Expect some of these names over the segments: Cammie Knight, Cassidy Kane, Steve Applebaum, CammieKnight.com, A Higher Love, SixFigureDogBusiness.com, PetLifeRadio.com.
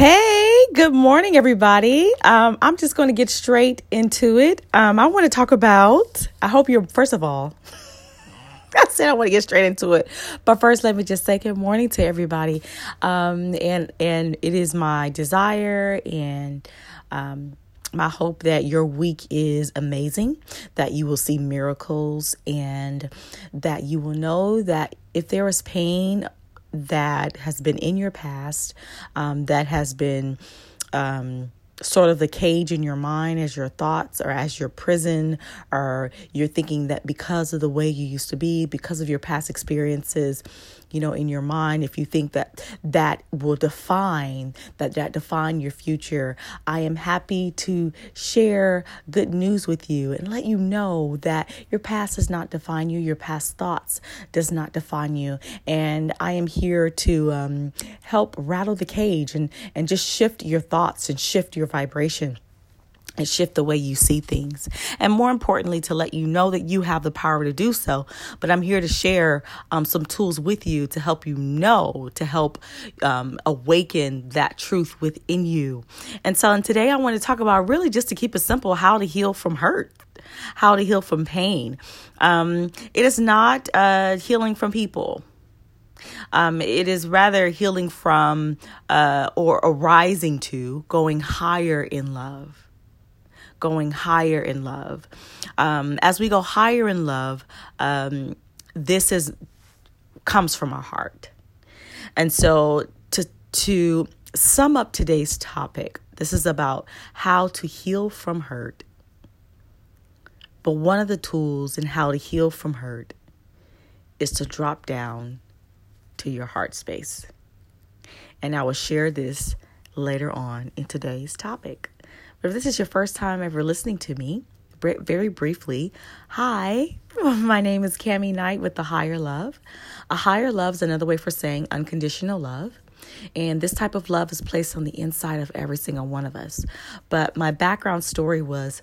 Hey, good morning, everybody. I'm just going to get straight into it. I want to talk about, First, let me just say good morning to everybody. And it is my desire and my hope that your week is amazing, that you will see miracles, and that you will know that if there is pain that has been in your past, that has been sort of the cage in your mind as your thoughts or as your prison, or you're thinking that because of the way you used to be, because of your past experiences, you know, in your mind, if you think that that will define your future, I am happy to share good news with you and let you know that your past does not define you. Your past thoughts does not define you. And I am here to help rattle the cage and just shift your thoughts and shift your vibration and shift the way you see things. And more importantly, to let you know that you have the power to do so. But I'm here to share some tools with you to help you know, to help awaken that truth within you. And so and today I want to talk about, really just to keep it simple, how to heal from hurt, how to heal from pain. It is not healing from people. It is rather healing from or arising to going higher in love. Going higher in love. As we go higher in love, this comes from our heart. And so to sum up today's topic, this is about how to heal from hurt. But one of the tools in how to heal from hurt is to drop down to your heart space. And I will share this later on in today's topic. But if this is your first time ever listening to me, very briefly, hi, my name is Cammie Knight with A Higher Love. A higher love is another way for saying unconditional love. And this type of love is placed on the inside of every single one of us. But my background story was,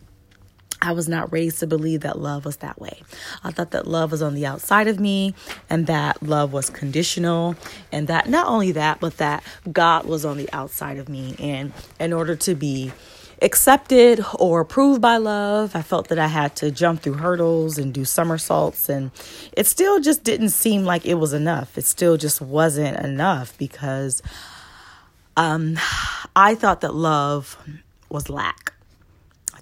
I was not raised to believe that love was that way. I thought that love was on the outside of me, and that love was conditional, and that not only that, but that God was on the outside of me. And in order to be accepted or approved by love, I felt that I had to jump through hurdles and do somersaults, and it still just didn't seem like it was enough. It still just wasn't enough because I thought that love was lack.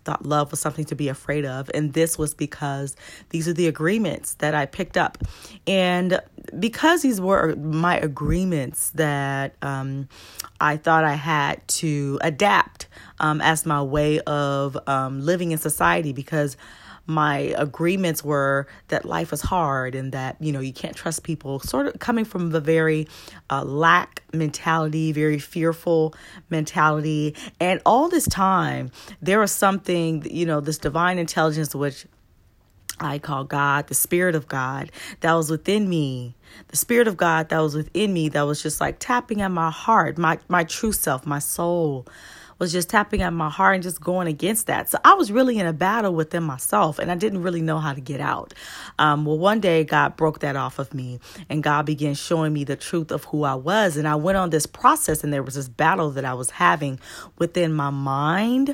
Thought love was something to be afraid of. And this was because these are the agreements that I picked up. And because these were my agreements that I thought I had to adapt as my way of living in society, because my agreements were that life is hard and that, you know, you can't trust people, sort of coming from the very lack mentality, very fearful mentality. And all this time, there was something, you know, this divine intelligence, which I call God, the Spirit of God, that was within me. The Spirit of God that was within me, that was just like tapping at my heart, my true self, my soul, was just tapping at my heart and just going against that. So I was really in a battle within myself, and I didn't really know how to get out. Well, one day God broke that off of me, and God began showing me the truth of who I was. And I went on this process, and there was this battle that I was having within my mind,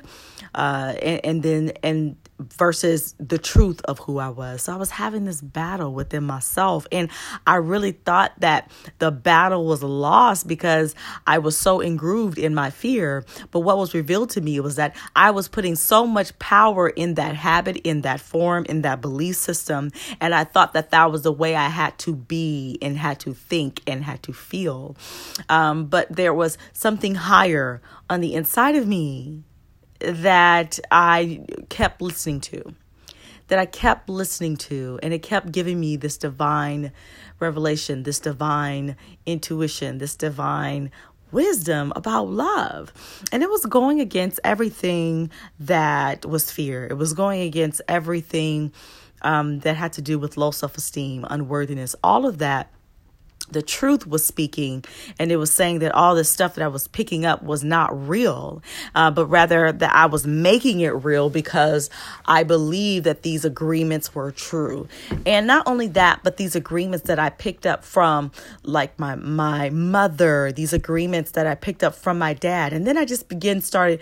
and versus the truth of who I was. So I was having this battle within myself, and I really thought that the battle was lost because I was so engrooved in my fear. But what was revealed to me was that I was putting so much power in that habit, in that form, in that belief system, and I thought that that was the way I had to be and had to think and had to feel. But there was something higher on the inside of me that I kept listening to, and it kept giving me this divine revelation, this divine intuition, this divine wisdom about love. And it was going against everything that was fear. It was going against everything that had to do with low self-esteem, unworthiness, all of that the truth was speaking, and it was saying that all the stuff that I was picking up was not real, but rather that I was making it real because I believed that these agreements were true. And not only that, but these agreements that I picked up from like my mother, these agreements that I picked up from my dad. And then I just started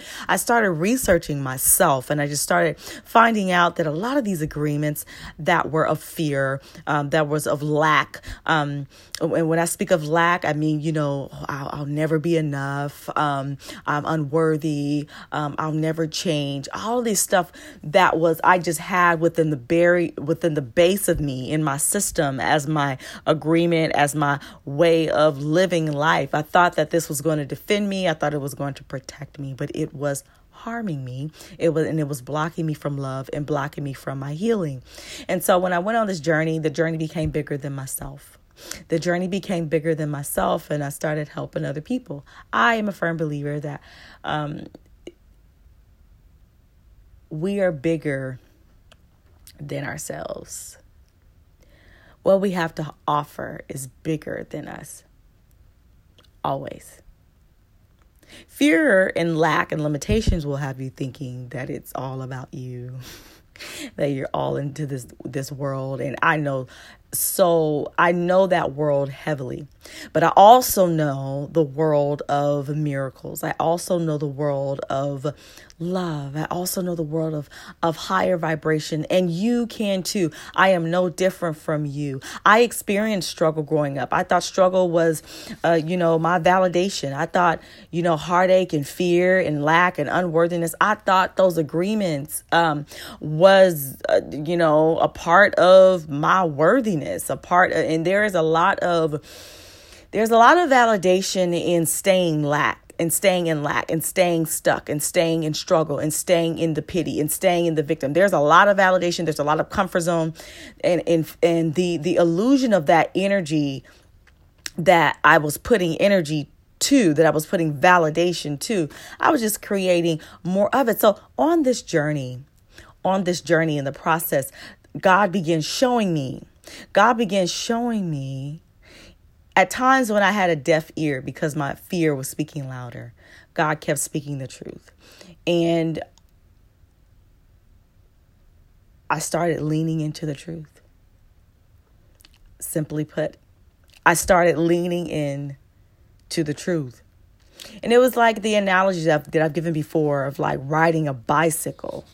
researching myself, and I just started finding out that a lot of these agreements that were of fear, that was of lack. And when I speak of lack, I mean, you know, I'll never be enough. I'm unworthy. I'll never change. All of this stuff that was, I just had within the base of me, in my system, as my agreement, as my way of living life. I thought that this was going to defend me. I thought it was going to protect me, but it was harming me. It was blocking me from love and blocking me from my healing. And so when I went on this journey, the journey became bigger than myself. The journey became bigger than myself, and I started helping other people. I am a firm believer that we are bigger than ourselves. What we have to offer is bigger than us. Always. Fear and lack and limitations will have you thinking that it's all about you, that you're all into this world. And I know that world heavily, but I also know the world of miracles. I also know the world of love. I also know the world of higher vibration, and you can too. I am no different from you. I experienced struggle growing up. I thought struggle was, my validation. I thought, heartache and fear and lack and unworthiness. I thought those agreements was a part of my worthiness, and there's a lot of validation in staying lack. And staying in lack, and staying stuck, and staying in struggle, and staying in the pity, and staying in the victim. There's a lot of validation. There's a lot of comfort zone, and the illusion of that energy that I was putting energy to, that I was putting validation to. I was just creating more of it. So on this journey in the process, God began showing me. At times when I had a deaf ear because my fear was speaking louder, God kept speaking the truth. And I started leaning into the truth. Simply put, I started leaning in to the truth. And it was like the analogy that I've given before of like riding a bicycle,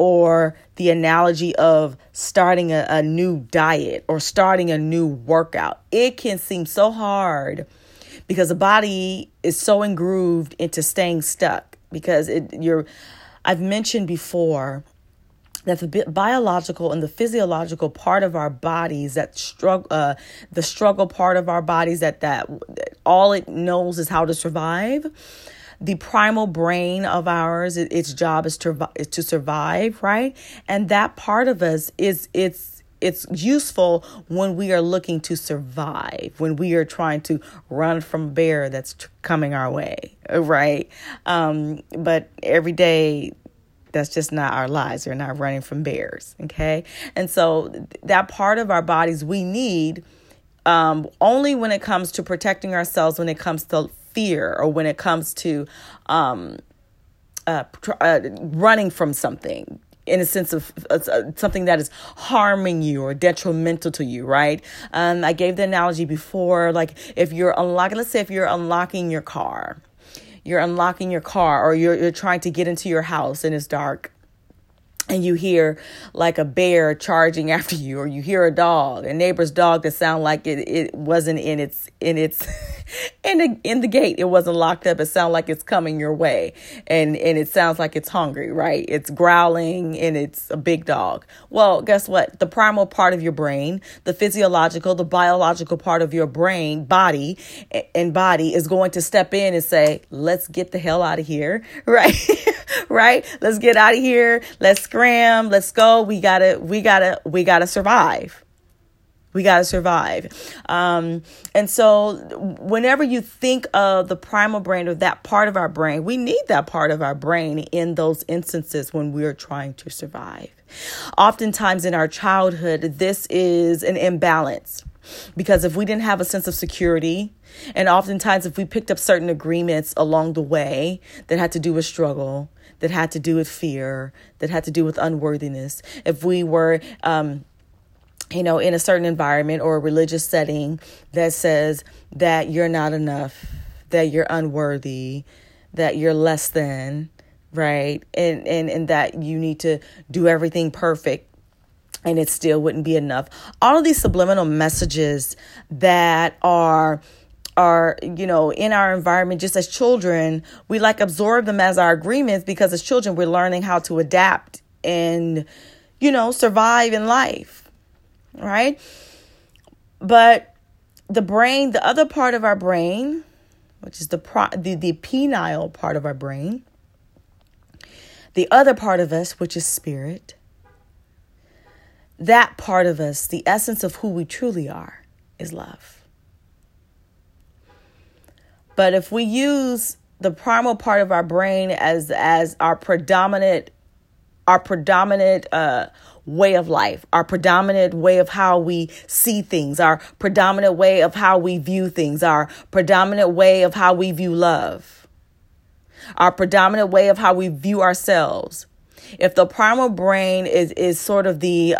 or the analogy of starting a new diet or starting a new workout. It can seem so hard because the body is so engrooved into staying stuck, because I've mentioned before that the biological and the physiological part of our bodies, the struggle part of our bodies, that all it knows is how to survive. The primal brain of ours, its job is to survive, right? And that part of us it's useful when we are looking to survive, when we are trying to run from a bear that's coming our way, right? But every day, that's just not our lives. We're not running from bears, okay? And so that part of our bodies we need only when it comes to protecting ourselves, when it comes to fear, or when it comes to running from something, in a sense of something that is harming you or detrimental to you, right? I gave the analogy before, like if you're unlocking your car, or you're trying to get into your house and it's dark, and you hear like a bear charging after you, or you hear a neighbor's dog that sound like it wasn't in its in the gate. It wasn't locked up. It sounds like it's coming your way, and it sounds like it's hungry, right? It's growling, and it's a big dog. Well, guess what? The primal part of your brain, the physiological, the biological part of your brain, body is going to step in and say, "Let's get the hell out of here," right? Right? Let's get out of here. Let's scram. Let's go. We gotta survive. We gotta survive. And so whenever you think of the primal brain, or that part of our brain, we need that part of our brain in those instances when we're trying to survive. Oftentimes in our childhood, this is an imbalance. Because if we didn't have a sense of security, and oftentimes if we picked up certain agreements along the way that had to do with struggle, that had to do with fear, that had to do with unworthiness, if we were, in a certain environment or a religious setting that says that you're not enough, that you're unworthy, that you're less than, right? And that you need to do everything perfect, and it still wouldn't be enough. All of these subliminal messages that are in our environment, just as children, we absorb them as our agreements, because as children, we're learning how to adapt and, survive in life, right? But the brain, the other part of our brain, which is the penile part of our brain, the other part of us, which is spirit, that part of us, the essence of who we truly are, is love. But if we use the primal part of our brain as our predominant way of life, our predominant way of how we see things, our predominant way of how we view things, our predominant way of how we view love, our predominant way of how we view ourselves. If the primal brain is sort of the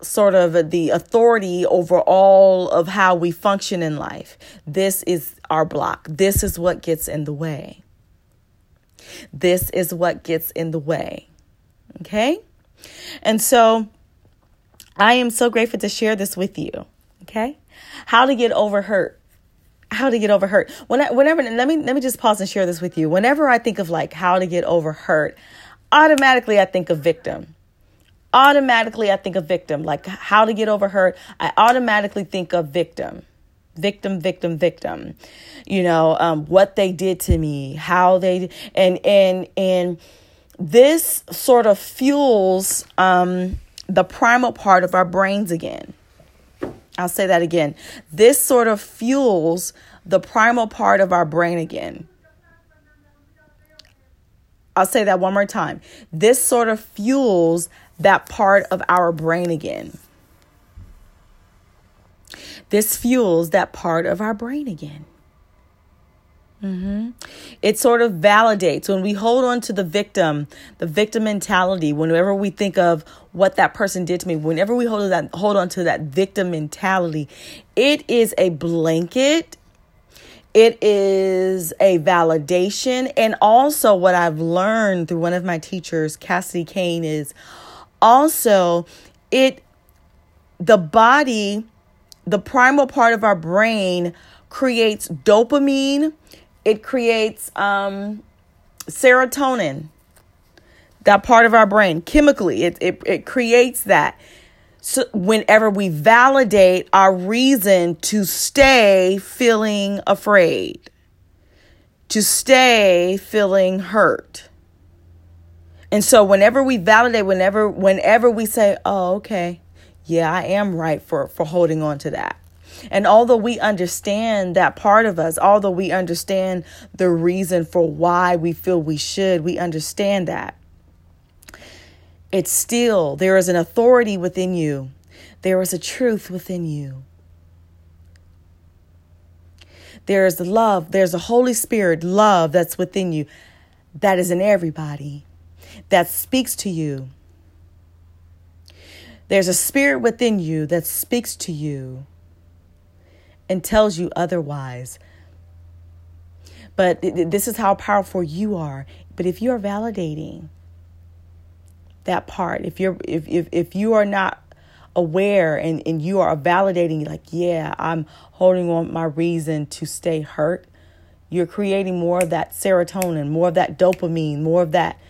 authority over all of how we function in life, this is our block. This is what gets in the way. Okay? And so I am so grateful to share this with you. Okay? How to get over hurt. Let me just pause and share this with you. Whenever I think of how to get over hurt, automatically I think of victim. Like how to get over hurt, I automatically think of victim. Victim. What they did to me, how they and this sort of fuels the primal part of our brains again. I'll say that again. This sort of fuels the primal part of our brain again. I'll say that one more time. This sort of fuels that part of our brain again. Mm-hmm. It sort of validates when we hold on to the victim mentality. Whenever we think of what that person did to me, whenever we hold on to that victim mentality, it is a blanket. It is a validation. And also what I've learned through one of my teachers, Cassidy Kane, is also the primal part of our brain creates dopamine. It creates serotonin, that part of our brain. Chemically, it creates that. So whenever we validate our reason to stay feeling afraid, to stay feeling hurt. And so whenever we validate, whenever we say, oh, okay, yeah, I am right for holding on to that. And although we understand that part of us, although we understand the reason for why we feel we should, we understand that. It's still, there is an authority within you. There is a truth within you. There is the love. There's the Holy Spirit love that's within you. That is in everybody. That speaks to you. There's a spirit within you that speaks to you and tells you otherwise. But this is how powerful you are. But if you are validating that part, if you are not aware and you are validating, yeah, I'm holding on my reason to stay hurt, you're creating more of that serotonin, more of that dopamine, more of that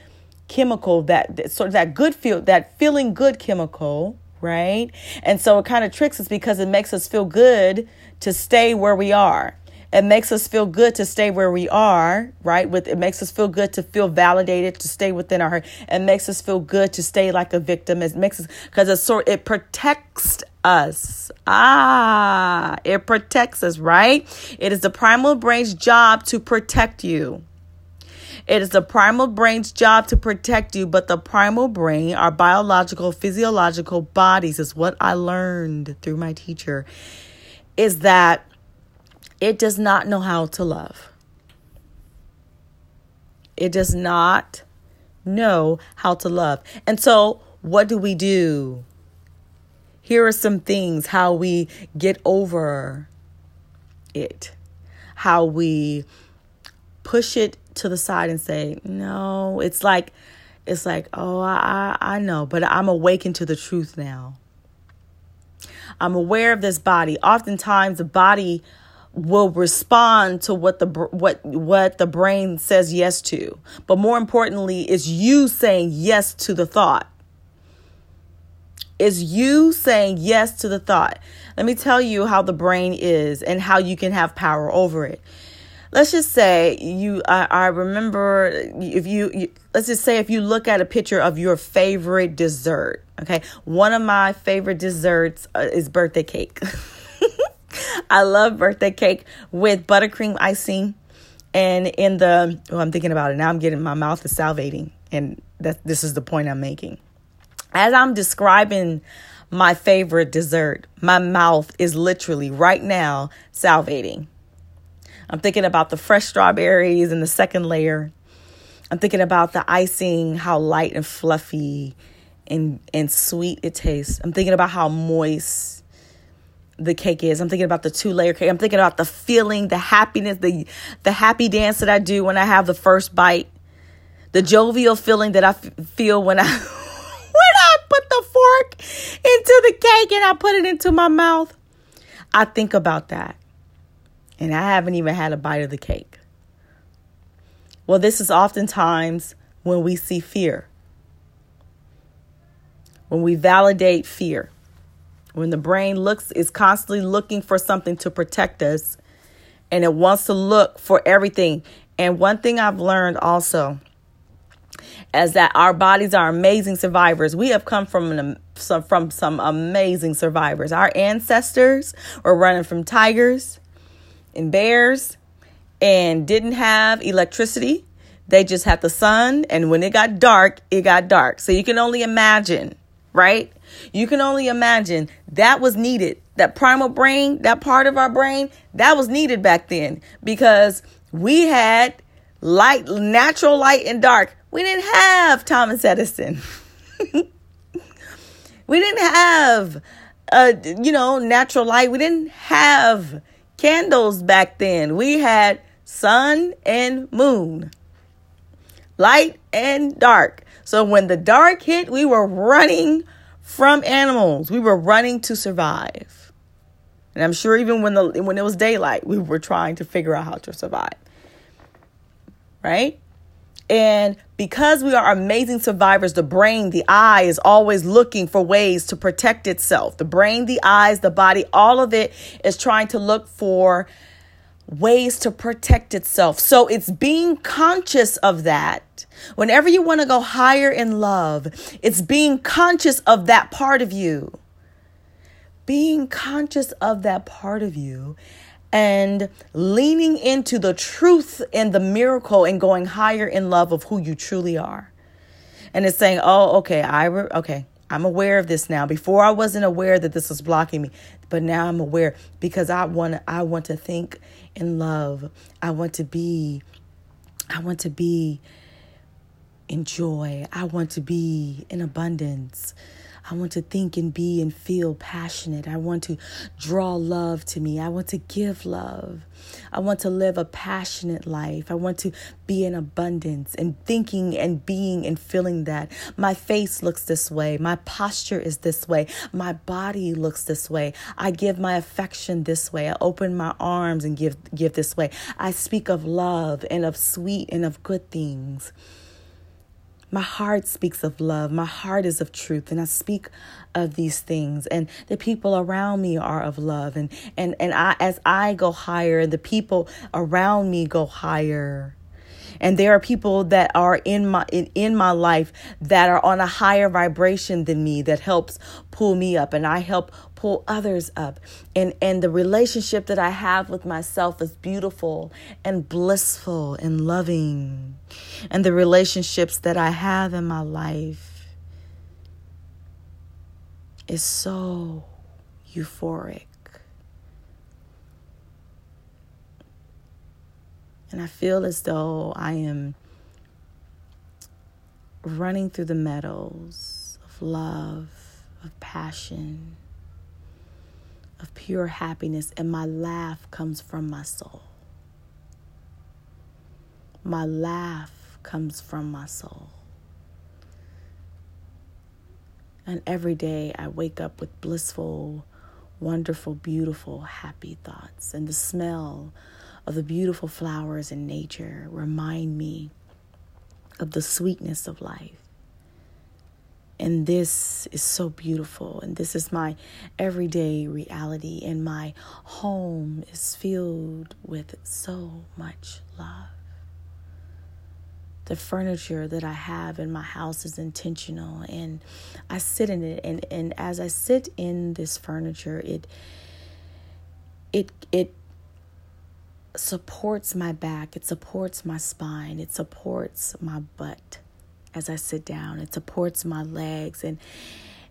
chemical, that sort of that good feel, that feeling good chemical. Right. And so it kind of tricks us, because it makes us feel good to stay where we are. It makes us feel good to stay where we are. Right. It makes us feel good to feel validated, to stay within our hurt. It makes us feel good to stay like a victim. It makes us, because it protects us. It protects us. Right. It is the primal brain's job to protect you. It is the primal brain's job to protect you, but the primal brain, our biological, physiological bodies, is what I learned through my teacher, is that it does not know how to love. It does not know how to love. And so what do we do? Here are some things, how we get over it, how we push it to the side and say, no, it's like, oh, I know, but I'm awakened to the truth now. I'm aware of this body. Oftentimes the body will respond to what the brain says yes to. But more importantly, it's you saying yes to the thought. It's you saying yes to the thought. Let me tell you how the brain is and how you can have power over it. Let's just say if you look at a picture of your favorite dessert, okay? One of my favorite desserts is birthday cake. I love birthday cake with buttercream icing, and I'm thinking about it now. I'm getting, my mouth is salivating, and this is the point I'm making. As I'm describing my favorite dessert, my mouth is literally right now salivating. I'm thinking about the fresh strawberries and the second layer. I'm thinking about the icing, how light and fluffy and sweet it tastes. I'm thinking about how moist the cake is. I'm thinking about the 2-layer cake. I'm thinking about the feeling, the happiness, the happy dance that I do when I have the first bite, the jovial feeling that I feel when I put the fork into the cake and I put it into my mouth. I think about that. And I haven't even had a bite of the cake. Well, this is oftentimes when we see fear, when we validate fear, when the brain is constantly looking for something to protect us, and it wants to look for everything. And one thing I've learned also is that our bodies are amazing survivors. We have come from some amazing survivors. Our ancestors were running from tigers and bears and didn't have electricity. They just had the sun. And when it got dark, it got dark. So you can only imagine, right? You can only imagine that was needed. That primal brain, that part of our brain, that was needed back then, because we had light, natural light and dark. We didn't have Thomas Edison. We didn't have, natural light. We didn't have candles back then. We had sun and moon, light and dark. So when the dark hit, we were running from animals. We were running to survive. And I'm sure even when it was daylight, we were trying to figure out how to survive. Right? And because we are amazing survivors, the brain, the eye is always looking for ways to protect itself. The brain, the eyes, the body, all of it is trying to look for ways to protect itself. So it's being conscious of that. Whenever you want to go higher in love, it's being conscious of that part of you. Being conscious of that part of you. And leaning into the truth and the miracle and going higher in love of who you truly are. And it's saying, oh, okay, I'm aware of this now. Before I wasn't aware that this was blocking me, but now I'm aware, because I want to think in love. I want to be in joy. I want to be in abundance. I want to think and be and feel passionate. I want to draw love to me. I want to give love. I want to live a passionate life. I want to be in abundance and thinking and being and feeling that. My face looks this way. My posture is this way. My body looks this way. I give my affection this way. I open my arms and give this way. I speak of love and of sweet and of good things. My heart speaks of love. My heart is of truth. And I speak of these things. And the people around me are of love. And I, as I go higher, the people around me go higher. And there are people that are in my life that are on a higher vibration than me, that helps pull me up. And I help pull others up. And the relationship that I have with myself is beautiful and blissful and loving. And the relationships that I have in my life is so euphoric. And I feel as though I am running through the meadows of love, of passion, of pure happiness. And my laugh comes from my soul. My laugh comes from my soul. And every day I wake up with blissful, wonderful, beautiful, happy thoughts. And the smell of the beautiful flowers in nature remind me of the sweetness of life. And this is so beautiful. And this is my everyday reality. And my home is filled with so much love. The furniture that I have in my house is intentional. And I sit in it. And as I sit in this furniture, it supports my back. It supports my spine. It supports my butt. As I sit down, it supports my legs, and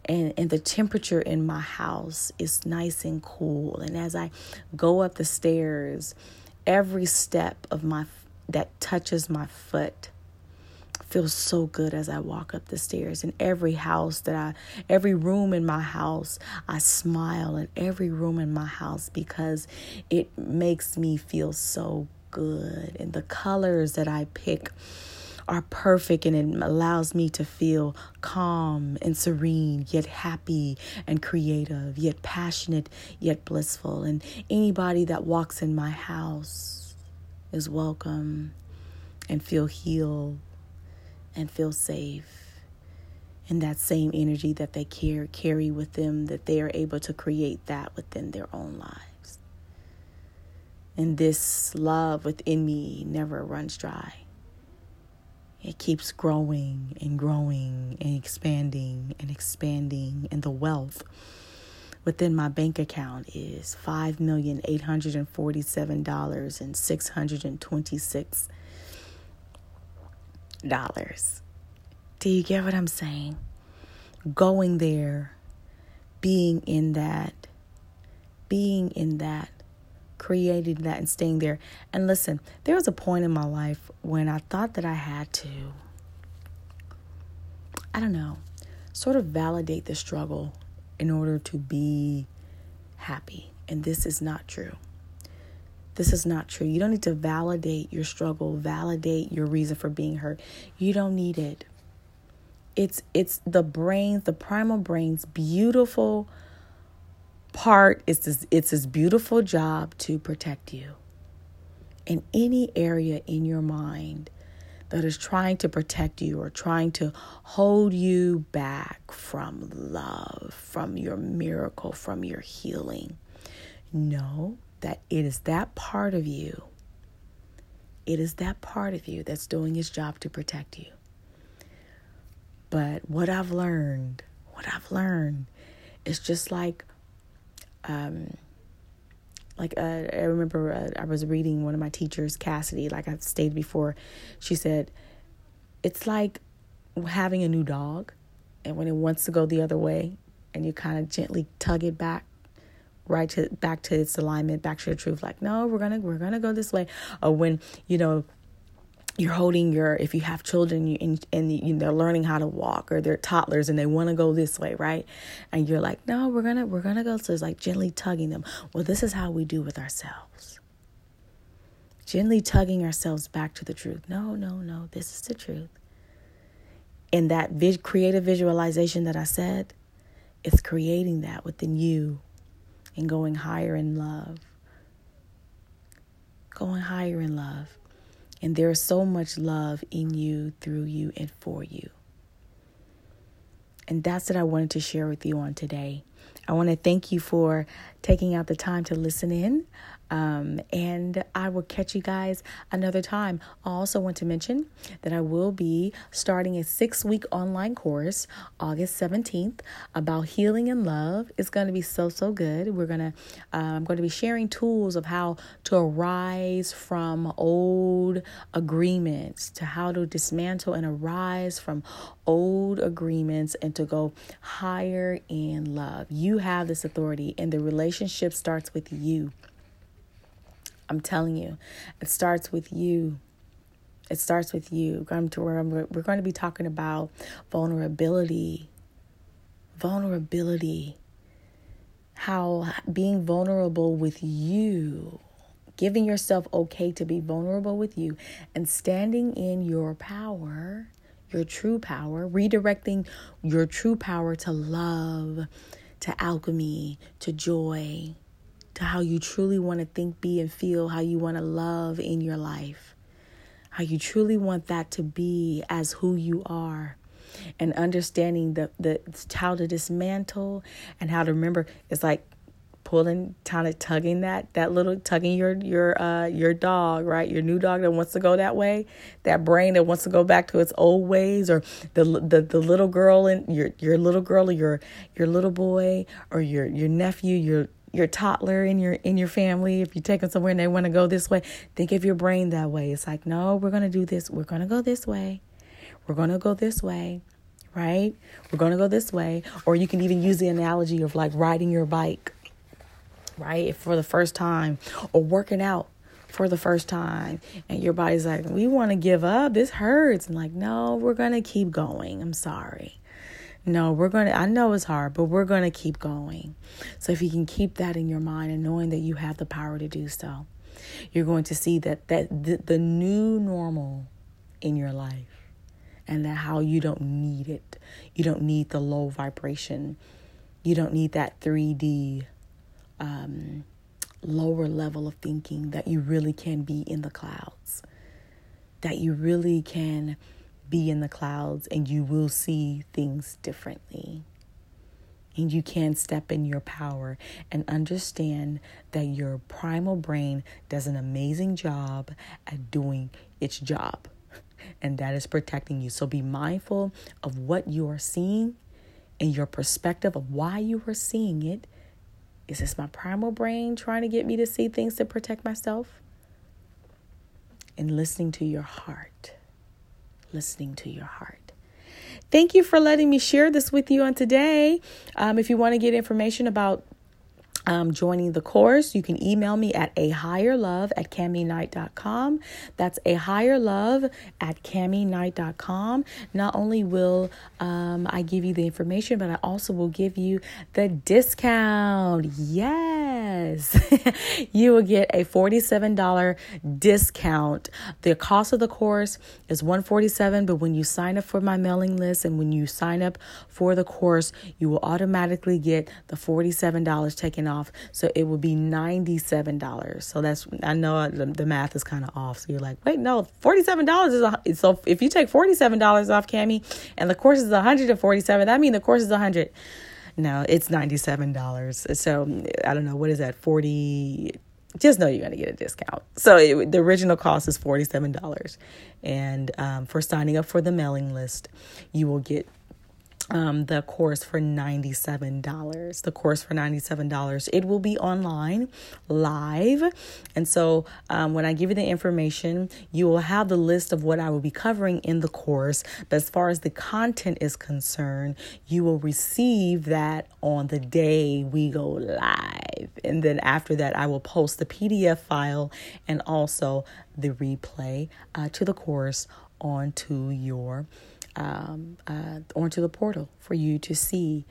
the temperature in my house is nice and cool. And as I go up the stairs, every step of my that touches my foot feels so good as I walk up the stairs. And every room in my house, I smile in every room in my house because it makes me feel so good. And the colors that I pick are perfect, and it allows me to feel calm and serene, yet happy and creative, yet passionate, yet blissful. And anybody that walks in my house is welcome and feel healed and feel safe. And that same energy that they carry with them, that they are able to create that within their own lives. And this love within me never runs dry. It keeps growing and growing and expanding and expanding. And the wealth within my bank account is $5,847,626. Do you get what I'm saying? Going there, being in that, creating that and staying there. And listen, there was a point in my life when I thought that I had to, sort of validate the struggle in order to be happy. And this is not true. You don't need to validate your struggle, validate your reason for being hurt. You don't need it. It's the brain's, the primal brain's beautiful part. It's this beautiful job to protect you. In any area in your mind that is trying to protect you or trying to hold you back from love, from your miracle, from your healing, know that it is that part of you. It is that part of you that's doing its job to protect you. But what I've learned is just like I remember I was reading one of my teachers, Cassidy, like I've stated before. She said, it's like having a new dog, and when it wants to go the other way and you kind of gently tug it back, back to its alignment, back to the truth. Like, no, we're going to go this way. Or when, you're holding if you have children and they're learning how to walk, or they're toddlers and they want to go this way, right? And you're like, no, we're gonna go. So it's like gently tugging them. Well, this is how we do with ourselves. Gently tugging ourselves back to the truth. No, this is the truth. And that creative visualization that I said, it's creating that within you and going higher in love. Going higher in love. And there is so much love in you, through you, and for you. And that's what I wanted to share with you on today. I want to thank you for taking out the time to listen in. And I will catch you guys another time. I also want to mention that I will be starting a 6-week online course August 17th about healing and love. It's going to be so good. I'm going to be sharing tools of how to arise from old agreements, to how to dismantle and arise from old agreements and to go higher in love. You have this authority and the relationship starts with you. I'm telling you, it starts with you. It starts with you. We're going to be talking about vulnerability. Vulnerability. How being vulnerable with you, giving yourself okay to be vulnerable with you, and standing in your power, your true power, redirecting your true power to love, to alchemy, to joy, to how you truly want to think, be, and feel, how you want to love in your life, how you truly want that to be as who you are, and understanding the how to dismantle and how to remember. It's like pulling, kind of tugging your dog, right? Your new dog that wants to go that way, that brain that wants to go back to its old ways, or the little girl and your little girl, or your little boy, or your nephew, your toddler in your family. If you take them somewhere and they want to go this way, think of your brain that way. It's like, no, we're going to do this. We're going to go this way. We're going to go this way, right? We're going to go this way. Or you can even use the analogy of like riding your bike, right, for the first time, or working out for the first time, and your body's like, we want to give up, this hurts, and like, no, we're going to keep going. I'm sorry. No, I know it's hard, but we're going to keep going. So if you can keep that in your mind and knowing that you have the power to do so, you're going to see that the new normal in your life, and that how you don't need it. You don't need the low vibration. You don't need that 3D lower level of thinking, that you really can be in the clouds, that you really can be in the clouds, and you will see things differently. And you can step in your power and understand that your primal brain does an amazing job at doing its job, and that is protecting you. So be mindful of what you are seeing and your perspective of why you are seeing it. Is this my primal brain trying to get me to see things to protect myself? And listening to your heart. Listening to your heart. Thank you for letting me share this with you on today. If you want to get information about joining the course, you can email me at ahigherlove@CammieKnight.com. That's ahigherlove@CammieKnight.com. Not only will I give you the information, but I also will give you the discount. Yes, you will get a $47 discount. The cost of the course is $147, but when you sign up for my mailing list and when you sign up for the course, you will automatically get the $47 taken off. So it will be $97. So that's, I know the math is kind of off. So you're like, wait, no, $47 is, so if you take $47 off, Cammie, and the course is $147, that means the course is $100. No, it's $97. So I don't know, what is that, 40? Just know you're going to get a discount. So the original cost is $47. And for signing up for the mailing list, you will get the course for $97. The course for $97. It will be online, live. And so when I give you the information, you will have the list of what I will be covering in the course. But as far as the content is concerned, you will receive that on the day we go live. And then after that, I will post the PDF file and also the replay to the course onto your onto the portal for you to see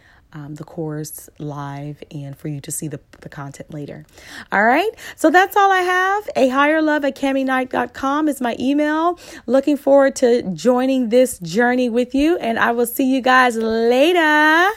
the course live and for you to see the content later. All right. So that's all I have. A Higher Love at CammieKnight.com is my email. Looking forward to joining this journey with you, and I will see you guys later.